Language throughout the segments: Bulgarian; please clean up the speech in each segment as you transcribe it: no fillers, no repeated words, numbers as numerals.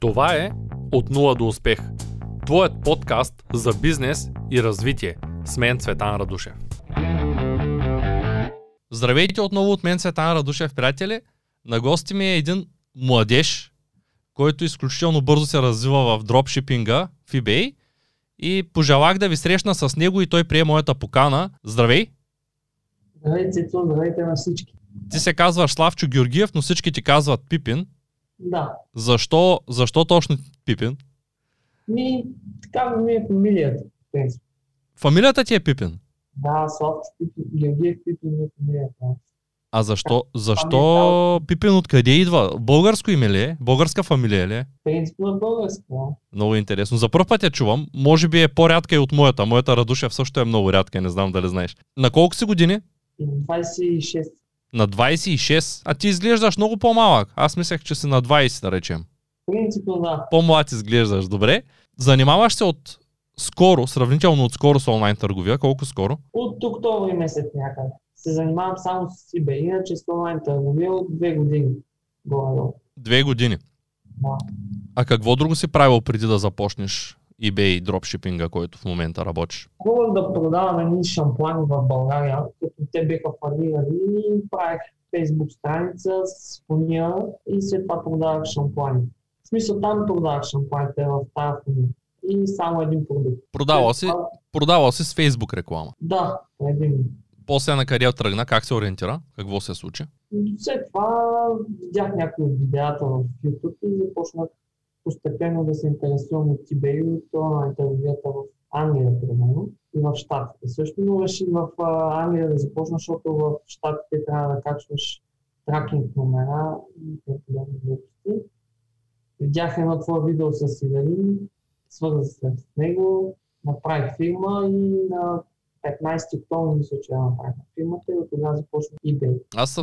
Това е От нула до успех. Твоят подкаст за бизнес и развитие. С мен Цветан Радушев. Здравейте отново от мен Цветан Радушев, приятели. На гости ми е един младеж, който изключително бързо се развива в дропшипинга в eBay и пожелах да ви срещна с него и той прие моята покана. Здравей! Здравей, Цецо, здравейте на всички. Ти се казваш Славчо Георгиев, но всички ти казват Пипин. Да. Защо точно Пипин? Така ми е фамилията. Фамилията ти е Пипин? Да, Славчо Георгиев Пипин е фамилията. А защо Пипин откъде идва? Българско име ли е? Българска фамилия ли е? Принципно е българско. Много интересно. За първ път я чувам. Може би е по-рядка и от моята. Моята Радушев също е много рядка, не знам дали знаеш. На колко си години? 26. На 26? А ти изглеждаш много по-малък. Аз мислех, че си на 20, да речем. Принципно да. По-млад изглеждаш, добре. Занимаваш се от скоро, сравнително от скоро с онлайн търговия. Колко скоро? От октомври месец някъде. Се занимавам само с eBay, иначе с онлайн търговия от 2 години. 2 години? Да. А какво друго си правил преди да започнеш eBay и дропшипинга, който в момента работиш? Пробвах да продавам едни шампуани в България, като те бяха фалирали и правих Фейсбук страница с фуния и след това продавах шампуани. В смисъл там продавах шампуаните в тази фуния и само един продукт. Продавал си с Фейсбук реклама? Да, един. После на къде тръгна, как се ориентира, какво се случи? След това видях някои от видеята в YouTube и започнах постепенно да се интересувам от eBay и от онлайн търговията в Англия, примерно, и в Щатите. Също, но реших в Англия да започна, защото в Щатите трябва да качваш тракинг номера и такива глупости. Видях едно твое видео с Ивелин, свързах се с него, направих фирма и на 15 октомври мисля, че я направих фирмата и от тогава започна eBay. Аз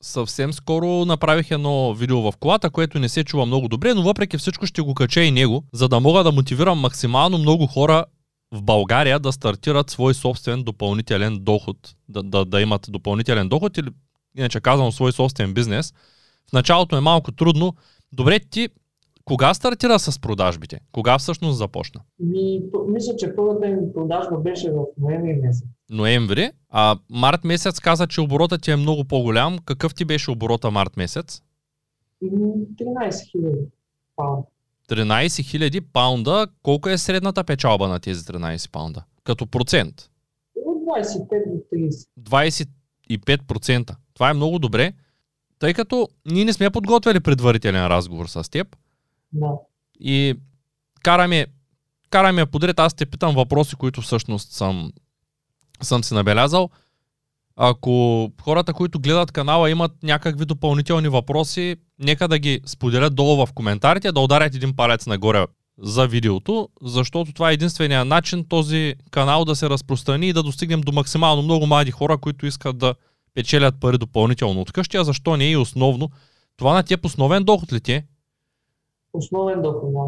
съвсем скоро направих едно видео в колата, което не се чува много добре, но въпреки всичко ще го кача и него, за да мога да мотивирам максимално много хора в България да стартират свой собствен допълнителен доход, да имат допълнителен доход или иначе казвам свой собствен бизнес. В началото е малко трудно. Добре, ти кога стартира с продажбите? Кога всъщност започна? Мисля, че първата ми продажба беше в ноември месец. Ноември? А март месец каза, че оборотът ти е много по-голям. Какъв ти беше оборота март месец? 13 000 паунда. 13 000 паунда. Колко е средната печалба на тези 13 паунда? Като процент? От 25 до 30. 25%. Това е много добре, тъй като ние не сме подготвили предварителен разговор с теб. Да. И караме подред, аз те питам въпроси, които всъщност съм си набелязал. Ако хората, които гледат канала, имат някакви допълнителни въпроси, нека да ги споделят долу в коментарите, да ударят един палец нагоре за видеото, защото това е единствения начин този канал да се разпространи и да достигнем до максимално много млади хора, които искат да печелят пари допълнително от къщи, а защо не е и основно. Това на теб основен доход ли ти е? Основен доход, да.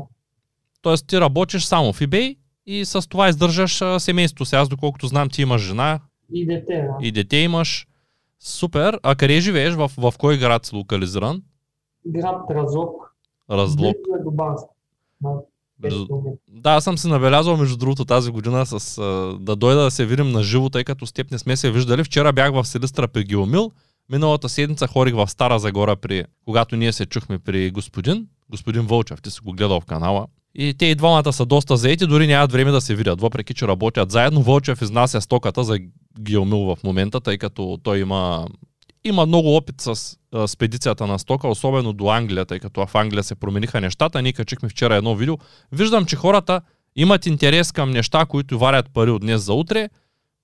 Тоест ти работиш само в eBay и с това издържаш семейството си. Аз доколкото знам, ти имаш жена. И дете, да. И дете имаш. Супер. А къде живееш? В кой град си локализиран? Град Разлог. Разлог. Да, аз съм се набелязал между другото тази година да дойда да се видим на живо, тъй като с теб не сме се виждали. Вчера бях в Селистра при Геомил. Миналата седмица хорих в Стара Загора, когато ние се чухме при господин Вълчев, ти си го гледал в канала. И те и двамата са доста заети, дори нямат време да се видят, въпреки че работят заедно. Вълчев изнася стоката за Геомил в момента, тъй като той има много опит с спедицията на стока, особено до Англия, тъй като в Англия се промениха нещата. Ние качихме вчера едно видео. Виждам, че хората имат интерес към неща, които варят пари от днес за утре,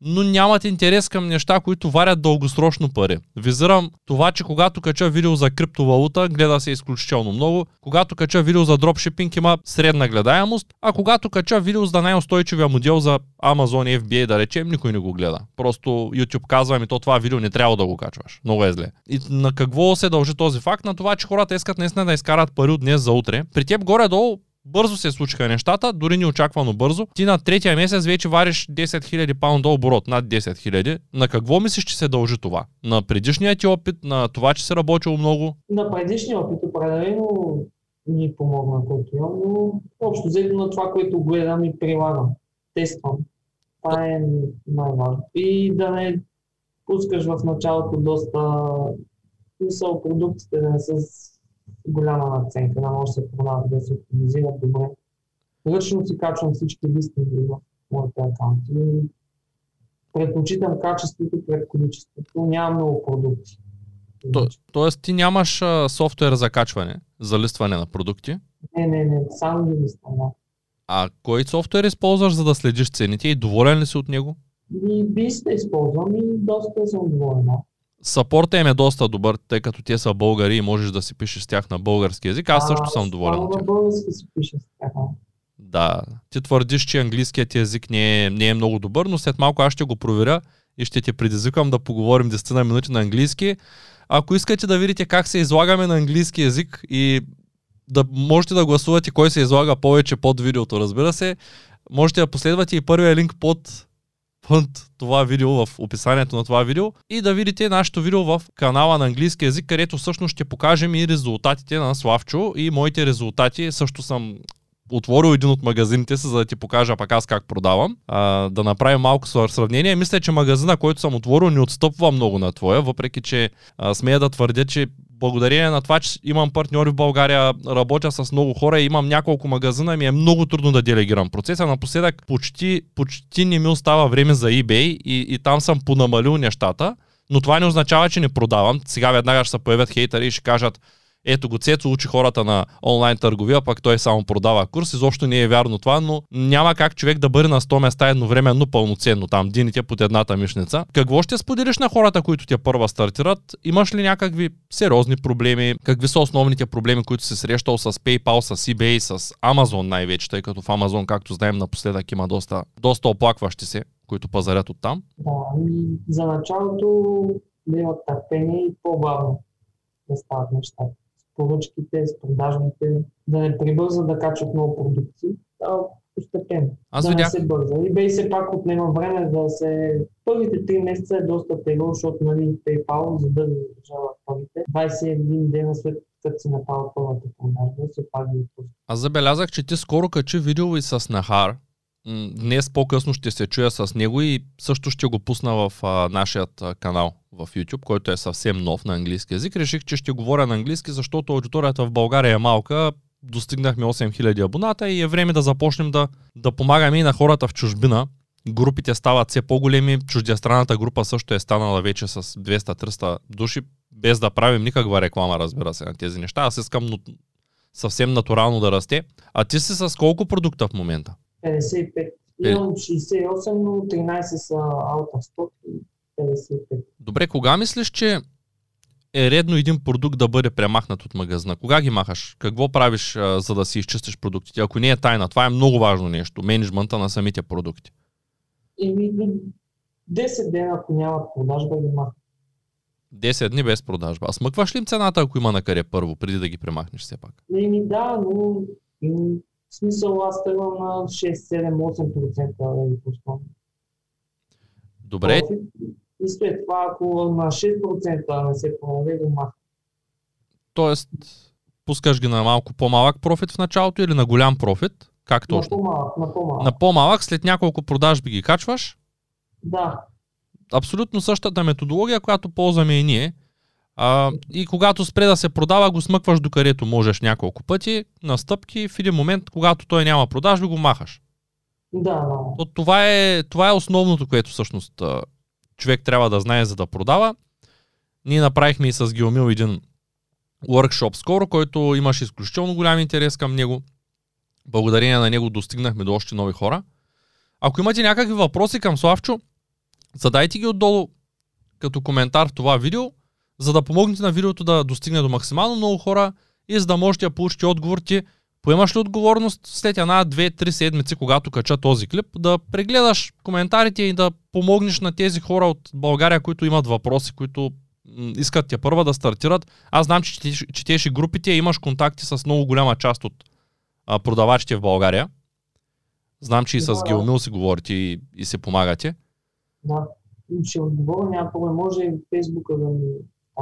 но нямат интерес към неща, които варят дългосрочно пари. Визирам това, че когато кача видео за криптовалута, гледа се изключително много. Когато кача видео за дропшипинг, има средна гледаемост, а когато кача видео за най-устойчивия модел за Amazon и FBA, да речем, никой не го гледа. Просто YouTube казва ми, това видео не трябва да го качваш. Много е зле. И на какво се дължи този факт? На това, че хората искат наистина да изкарат пари от днес за утре. При теб горе-долу бързо се случиха нещата, дори неочаквано бързо. Ти на третия месец вече вариш 10 000 паунда оборот, над 10 000. На какво мислиш, че се дължи това? На предишния ти опит, на това, че си работил много? На предишния опит определено ми помогна толкова, но общо взето на това, което гледам и прилагам. Тествам. Това е най-важно. И да не пускаш в началото доста мисъл продуктите, да не са с голяма наценка, да може да се продават, да се оптимизират добре. Ръчно си качвам всички листинги в моите акаунти. Предпочитам качеството пред количеството. Нямам много продукти. Тоест ти нямаш софтуер за качване, за листване на продукти? Не, само ги листвам. А кой софтуер използваш, за да следиш цените и доволен ли си от него? Бийц използвам и доста съм доволен. Съпортът им е доста добър, тъй като те са българи и можеш да си пишеш с тях на български език. Аз също съм доволен от тях. Български си пиша с тях. Да. Ти твърдиш, че английският език не е много добър, но след малко аз ще го проверя и ще те предизвикам да поговорим 10 на минути на английски. Ако искате да видите как се излагаме на английски език и да можете да гласувате кой се излага повече под видеото, разбира се, можете да последвате и първия линк под това видео, в описанието на това видео, и да видите нашето видео в канала на английски език, където всъщност ще покажем и резултатите на Славчо и моите резултати. Също съм отворил един от магазините си, за да ти покажа пак аз как продавам. Да направим малко сравнение. Мисля, че магазина, който съм отворил, не отстъпва много на твоя, въпреки че смея да твърдя, че благодарение на това, че имам партньори в България, работя с много хора и имам няколко магазина, ми е много трудно да делегирам процеса. Напоследък почти не ми остава време за eBay и там съм понамалил нещата, но това не означава, че не продавам. Сега веднага ще се появят хейтери и ще кажат: ето го Цецо учи хората на онлайн търговия, пък той само продава курс. Изобщо не е вярно това, но няма как човек да бъде на 100 места едновременно пълноценно, там дините под едната мишница. Какво ще споделиш на хората, които те първа стартират? Имаш ли някакви сериозни проблеми? Какви са основните проблеми, които си срещал с PayPal, с eBay, с Amazon най-вече, тъй като в Amazon, както знаем, напоследък има доста оплакващи се, които пазарят оттам? Да, за началото да имат търпение и по-бавно да стават нещата. Поръчките, с продажните, да не прибърза да качват много продукти, а постепенно. Не се бърза. eBay все пак отнема време да се... Първите 3 месеца е доста тегло, защото PayPal задържа парите. 21 дена след като си направил първата продажа, се пак ги пусна. Аз забелязах, че ти скоро качи видео и с Нахар. Днес по-късно ще се чуя с него и също ще го пусна в нашият канал в YouTube, който е съвсем нов на английски език. Реших, че ще говоря на английски, защото аудиторията в България е малка. Достигнахме 8000 абоната и е време да започнем да помагаме и на хората в чужбина. Групите стават все по-големи. Чуждестранната група също е станала вече с 200-300 души, без да правим никаква реклама, разбира се, на тези неща. Аз искам съвсем натурално да расте. А ти си с колко продукта в момента? 55. Имам 68, но 13 са out of stock и 55. Добре, кога мислиш, че е редно един продукт да бъде премахнат от магазина? Кога ги махаш? Какво правиш, за да си изчистиш продуктите? Ако не е тайна, това е много важно нещо. Менеджмента на самите продукти. 10 дена, ако няма продажба, ги махаш. 10 дни без продажба. А смъкваш ли им цената, ако има на къде първо, преди да ги премахнеш все пак? Да, но... В смисъл, аз тръгвам на 6-7-8% да ги пускам. Добре. И след това, ако на 6% не се продаде, го махам. Тоест, пускаш ги на малко по-малък профит в началото или на голям профит? Как точно? На по-малък, след няколко продажби ги качваш? Да. Абсолютно същата методология, която ползваме и ние. И когато спре да се продава, го смъкваш до където можеш няколко пъти, на стъпки, в един момент, когато той няма продажби, го махаш. Да. Това е основното, което всъщност човек трябва да знае, за да продава. Ние направихме и с Геомил един workshop скоро, който имаше изключително голям интерес към него. Благодарение на него достигнахме до още нови хора. Ако имате някакви въпроси към Славчо, задайте ги отдолу като коментар в това видео, за да помогнете на видеото да достигне до максимално много хора и за да можете да получите отговорите. Поемаш ли отговорност след една, 2-3 седмици, когато кача този клип, да прегледаш коментарите и да помогнеш на тези хора от България, които имат въпроси, които искат те първа да стартират. Аз знам, че четеш и групите, имаш контакти с много голяма част от продавачите в България. Знам, че и с Геомил си говорите и се помагате. Да, ще отговоря, няма проблем. Може и в Фейсбука да ми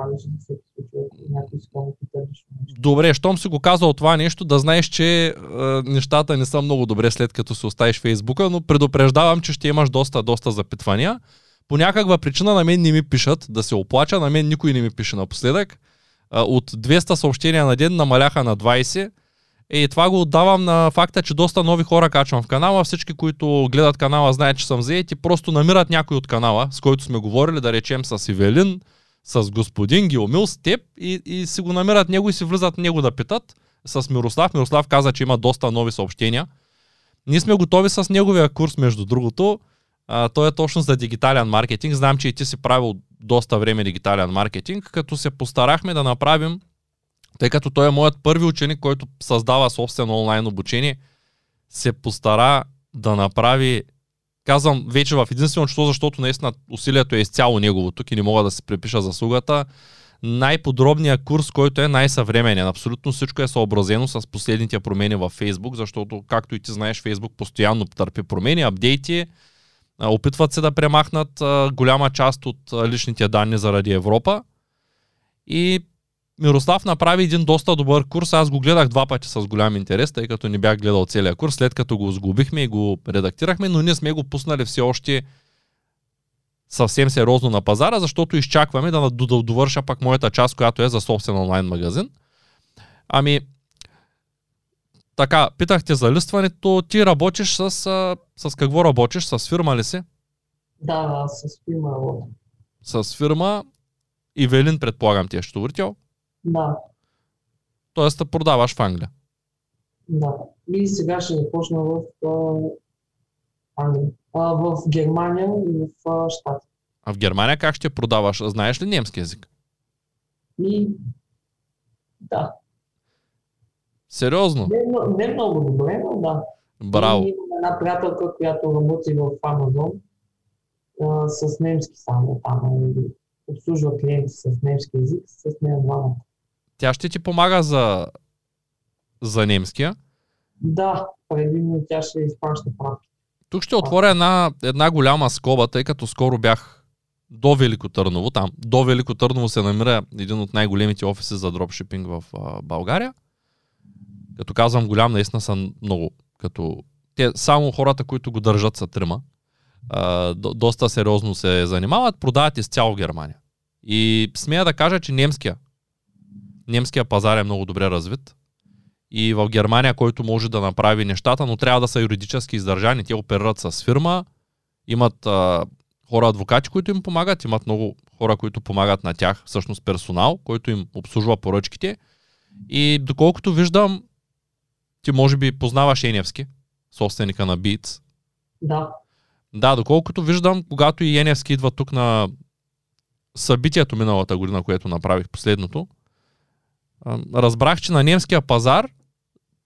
оставяше да се случва, някой си помни търдиш. Добре, щом си го казал това нещо, да знаеш, че нещата не са много добре след като се оставиш в Фейсбука, но предупреждавам, че ще имаш доста запитвания. По някаква причина на мен не ми пишат, да се оплача, на мен никой не ми пише напоследък. От 200 съобщения на ден намаляха на 20. И това го отдавам на факта, че доста нови хора качвам в канала. Всички, които гледат канала, знаят, че съм заети, просто намират някой от канала, с който сме говорили, да речем с Ивелин, с господин Геомил, с теб, и си го намират него и си влизат в него да питат. С Мирослав. Мирослав каза, че има доста нови съобщения. Ние сме готови с неговия курс, между другото. Той е точно за дигитален маркетинг. Знам, че и ти си правил доста време дигитален маркетинг, като се постарахме да направим, тъй като той е моят първи ученик, който създава собствено онлайн обучение, се постара да направи, казвам вече в единствено число, защото наистина усилието е изцяло негово, тук и не мога да се припиша заслугата, най-подробният курс, който е най-съвременен. Абсолютно всичко е съобразено с последните промени във Фейсбук, защото, както и ти знаеш, Фейсбук постоянно търпи промени, апдейти, опитват се да премахнат голяма част от личните данни заради Европа. И Мирослав направи един доста добър курс. Аз го гледах два пъти с голям интерес, тъй като не бях гледал целия курс, след като го сгубихме и го редактирахме, но ние сме го пуснали все още съвсем сериозно на пазара, защото изчакваме да довърша пак моята част, която е за собствен онлайн магазин. Ами, така, питахте за листването. Ти работиш с какво работиш? С фирма ли си? Да, с фирма. С фирма. Ивелин, предполагам, ти е счетоводител? Да. Тоест да продаваш в Англия? Да. И сега ще започна в Англия. В Германия и в Щата. А в Германия как ще продаваш? Знаеш ли немски език? И... Да. Сериозно? Не много добре, но да. Браво. И имам една приятелка, която работи в Amazon с немски само там. Обслужва клиенти с немски език, с нея главата. Тя ще ти помага за немския? Да, предимно тя ще изпраща пратки. Тук ще отворя една голяма скоба, тъй като скоро бях до Велико Търново. Там до Велико Търново се намира един от най-големите офиси за дропшипинг в България. Като казвам голям, наистина са много. Само хората, които го държат, са трима. Доста сериозно се занимават, продават из цяла Германия. И смея да кажа, че немския пазар е много добре развит. И в Германия, който може да направи нещата, но трябва да са юридически издържани. Те оперират с фирма, имат хора-адвокати, които им помагат, имат много хора, които помагат на тях, всъщност персонал, който им обслужва поръчките. И доколкото виждам, ти може би познаваш Еневски, собственика на Бийц. Да. Да, доколкото виждам, когато и Еневски идва тук на събитието миналата година, което направих последното, разбрах, че на немския пазар,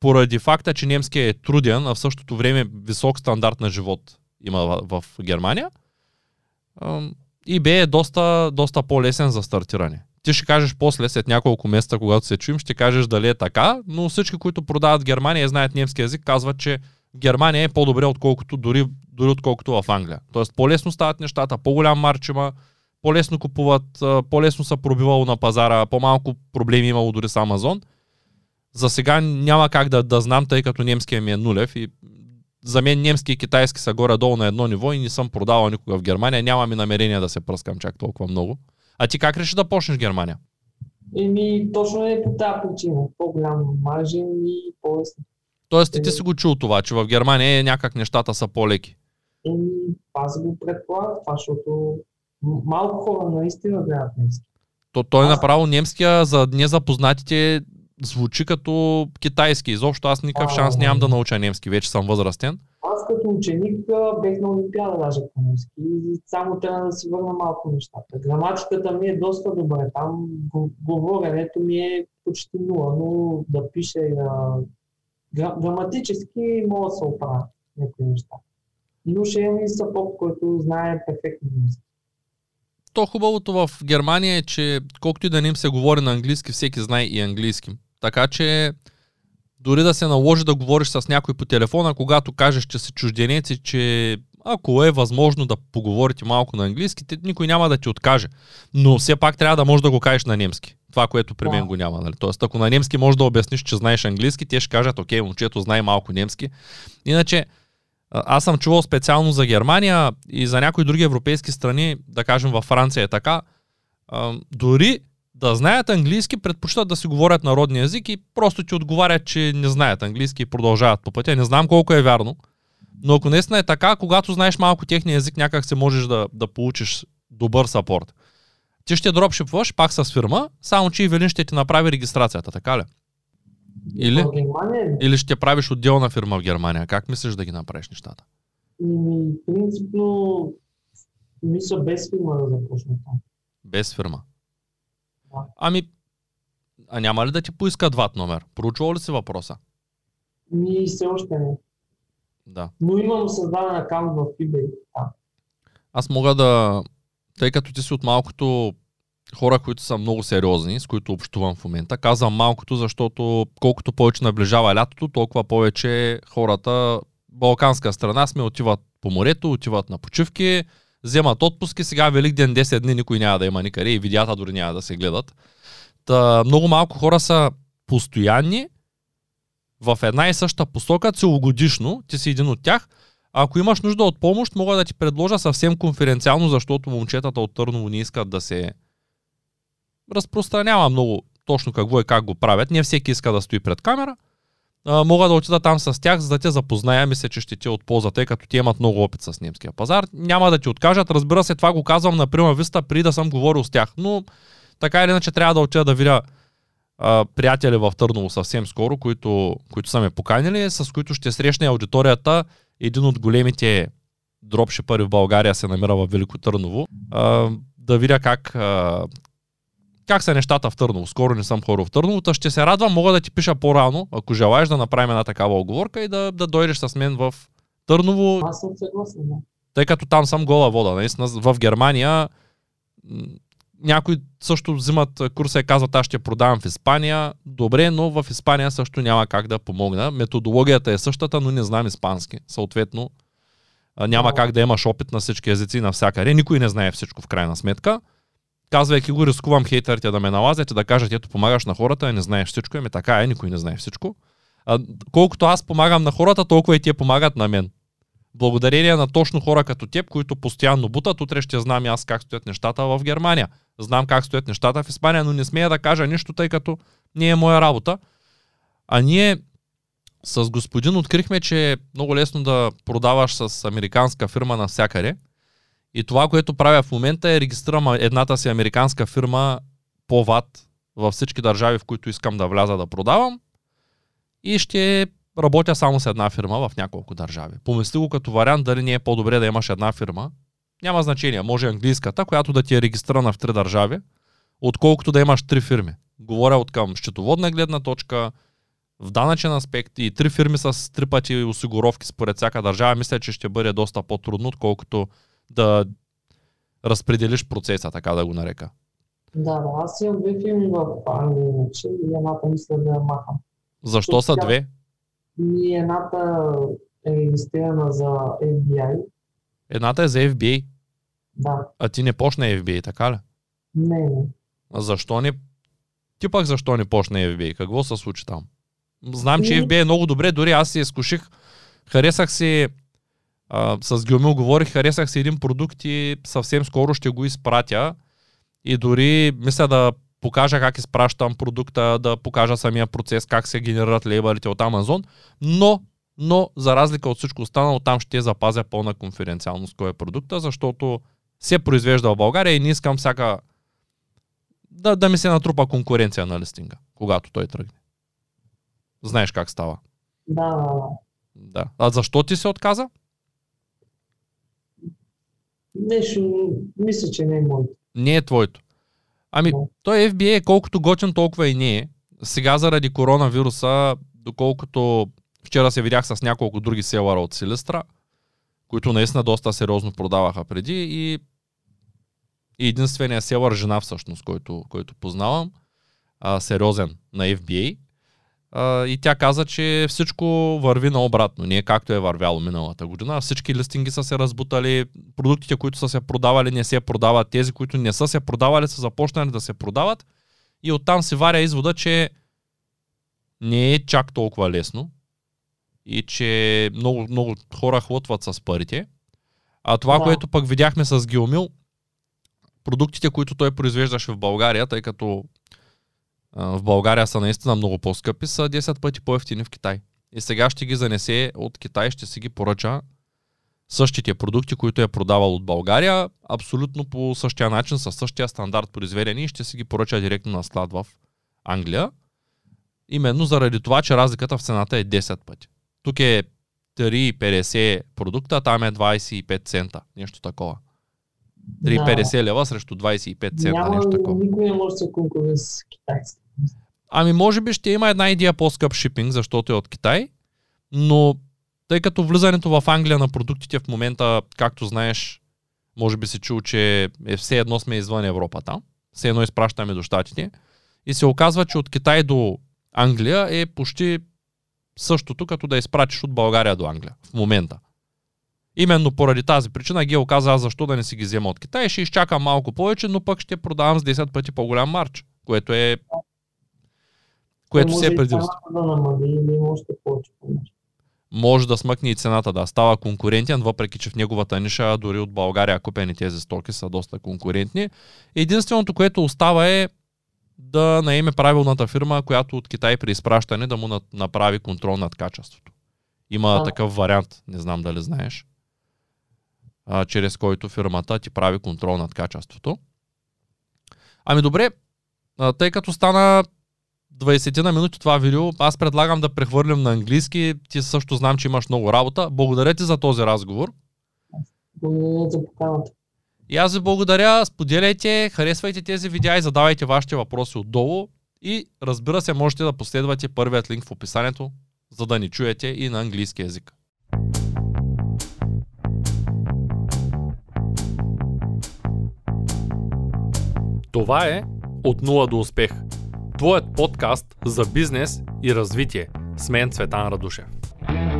поради факта, че немския е труден, а в същото време висок стандарт на живот има в Германия, eBay е доста по-лесен за стартиране. Ти ще кажеш после, след няколко месеца, когато се чуем, ще кажеш дали е така, но всички, които продават Германия и знаят немски език, казват, че Германия е по-добре, отколкото дори отколкото в Англия. Тоест по-лесно стават нещата, по-голям марч има, по-лесно купуват, по-лесно са пробивало на пазара, по-малко проблеми имало дори с Амазон. За сега няма как да знам, тъй като немският ми е нулев и за мен немски и китайски са горе-долу на едно ниво и не съм продавал никога в Германия. Нямам и намерение да се пръскам чак толкова много. А ти как реши да почнеш Германия? Точно е по тази причина. По-голям маржин и по-лесно. Тоест ти си го чул това, че в Германия някак нещата са по-леки? Аз го предполагам, защото малко хора наистина знаят немски. Той направо немския за незапознатите звучи като китайски. Изобщо аз никакъв шанс нямам да науча немски, вече съм възрастен. Аз като ученик бех на олимпиада даже по немски и само трябва да си върна малко нещата. Граматиката ми е доста добре, там говоренето ми е почти нула, но да пиша и граматически мога да се оправя някои неща. Но ще има и съпок, който знае перфектно немски. То хубавото в Германия е, че колкото и да не им се говори на английски, всеки знае и английски. Така че дори да се наложи да говориш с някой по телефона, когато кажеш, че си чужденец и че ако е възможно да поговорите малко на английски, никой няма да ти откаже. Но все пак трябва да можеш да го кажеш на немски. Това, което при мен го няма. Нали? Тоест, ако на немски можеш да обясниш, че знаеш английски, те ще кажат, окей, момчето знае малко немски. Иначе, аз съм чувал специално за Германия и за някои други европейски страни, да кажем във Франция е така, дори да знаят английски, предпочитат да си говорят на родния език и просто ти отговарят, че не знаят английски и продължават по пътя. Не знам колко е вярно, но ако наистина е така, когато знаеш малко техния език, някак се можеш да получиш добър сапорт. Ти ще дропшипваш пак с фирма, само че Ивелин ще ти направи регистрацията, така ли? Или ще правиш отделна фирма в Германия? Как мислиш да ги направиш нещата? Принципно мисля без фирма да започна там. Без фирма? Ами, а няма ли да ти поискат ВАТ номер? Проучвал ли си въпроса? Ми все още не. Да. Но имам създаден акаунт в eBay. Да. Аз мога да... Тъй като ти си от малкото хора, които са много сериозни, с които общувам в момента. Казвам малкото, защото колкото повече наближава лятото, толкова повече хората, балканска страна сме, отиват по морето, отиват на почивки, вземат отпуски. Сега Велик ден 10 дни никой няма да има никъде и видеята дори няма да се гледат. Та, много малко хора са постоянни в една и съща посока, целогодишно. Ти си един от тях. Ако имаш нужда от помощ, мога да ти предложа съвсем конференциално, защото момчетата от Търново не искат да се разпространява много точно какво и как го правят. Не всеки иска да стои пред камера. Мога да отида там с тях, за да те запозная. Мисля, че ще ти от полза, тъй като ти имат много опит с немския пазар. Няма да ти откажат. Разбира се, това го казвам на прима виста, преди да съм говорил с тях. Но така или иначе трябва да отида да видя приятели в Търново съвсем скоро, които са ме поканили, с които ще срещне аудиторията. Един от големите дропшипъри в България се намира в Велико Търново. Да видя как са нещата в Търново. Скоро не съм хорил в Търново. Та ще се радвам, мога да ти пиша по-рано, ако желаеш да направим една такава оговорка и да дойдеш с мен в Търново. Аз съм съгласен. Тъй като там съм гола вода. Наистина, в Германия някои също взимат курса и казват, аз ще продавам в Испания. Добре, но в Испания също няма как да помогна. Методологията е същата, но не знам испански. Съответно, няма как да имаш опит на всички езици и навсякъде. Никой не знае всичко в крайна сметка. Казвайки го, рискувам хейтерите да ме налазят и да кажат, ето помагаш на хората, а не знаеш всичко. Еми така е, никой не знае всичко. Колкото аз помагам на хората, толкова и те помагат на мен. Благодарение на точно хора като теб, които постоянно бутат, утре ще знам аз как стоят нещата в Германия. Знам как стоят нещата в Испания, но не смея да кажа нищо, тъй като не е моя работа. А ние с господин открихме, че е много лесно да продаваш с американска фирма навсякъде. И това, което правя в момента е регистрирам едната си американска фирма по ВАТ във всички държави, в които искам да вляза да продавам. И ще работя само с една фирма в няколко държави. Помисли го като вариант, дали не е по-добре да имаш една фирма. Няма значение, може английската, която да ти е регистрирана в 3 държави, отколкото да имаш 3 фирми. Говоря от към счетоводна гледна точка, в данъчен аспект и 3 фирми с 3 пъти осигуровки според всяка държава. Мисля, че ще бъде доста по-трудно, отколкото да разпределиш процеса, така да го нарека. Да, аз имам 2 фирми в Англия, че и едната мисля да я махам. Защо са 2? И едната е регистрирана за FBA. Едната е за FBA? Да. А ти не почна FBA, така ли? Не. А защо не? Ти пък защо не почна FBA? Какво се случи там? Знам, че FBA е много добре, дори аз се изкуших. Харесах си, с Геомил говорих, харесах си един продукт и съвсем скоро ще го изпратя. И дори мисля да покажа как изпращам продукта, да покажа самия процес, как се генерират лейбълите от Amazon, но за разлика от всичко останало, там ще запазя пълна конфиденциалност кой е продукта, защото се произвежда в България и не искам всяка да ми се натрупа конкуренция на листинга, когато той тръгне. Знаеш как става? Да. А защо ти се отказа? Нещо, мисля, че не е моето. Не е твоето. Ами, той FBA е колкото готин, толкова и не е. Сега заради коронавируса, доколкото вчера се видях с няколко други селъра от Селистра, които наистина доста сериозно продаваха преди и единственият селър, жена всъщност, който познавам, сериозен на FBA, И тя каза, че всичко върви наобратно. Не е както е вървяло миналата година. Всички листинги са се разбутали, продуктите, които са се продавали, не се продават. Тези, които не са се продавали, са започнали да се продават. И оттам се варя извода, че не е чак толкова лесно и че много, много хора хлътват с парите. А това, което пък видяхме с Геомил, продуктите, които той произвеждаше в България, тъй като в България са наистина много по-скъпи, са 10 пъти по-евтини в Китай. И сега ще ги занесе от Китай, ще си ги поръча същите продукти, които е продавал от България, абсолютно по същия начин, със същия стандарт произведени, и ще си ги поръча директно на склад в Англия. Именно заради това, че разликата в цената е 10 пъти. Тук е 3,50 продукта, там е 25 цента, нещо такова. 3,50 лева срещу 25 цента, нещо такова. Никой не може да се конкурира с китайците. Ами може би ще има една идея по-скъп шипинг, защото е от Китай, но тъй като влизането в Англия на продуктите в момента, както знаеш, може би си чул, че все едно сме извън Европа там, все едно изпращаме до щатите и се оказва, че от Китай до Англия е почти същото, като да изпратиш от България до Англия в момента. Именно поради тази причина Гео каза, защо да не си ги взема от Китай, ще изчакам малко повече, но пък ще продавам с 10 пъти по-голям марж, което е което се е предимство. Може да смъкне и цената, да става конкурентен, въпреки че в неговата ниша дори от България купени тези стоки са доста конкурентни. Единственото, което остава е да наеме правилната фирма, която от Китай при изпращане да му направи контрол над качеството. Има такъв вариант, не знам дали знаеш, чрез който фирмата ти прави контрол над качеството. Ами добре, тъй като стана 20 на минути това видео, аз предлагам да прехвърлям на английски. Ти също знам, че имаш много работа. Благодаря ти за този разговор. Благодаря за поканата. И аз ви благодаря, споделяйте, харесвайте тези видеа и задавайте вашите въпроси отдолу. И разбира се, можете да последвате първият линк в описанието, за да ни чуете и на английски език. Това е От нула до успех. Твоят подкаст за бизнес и развитие. С мен Цветан Радушев.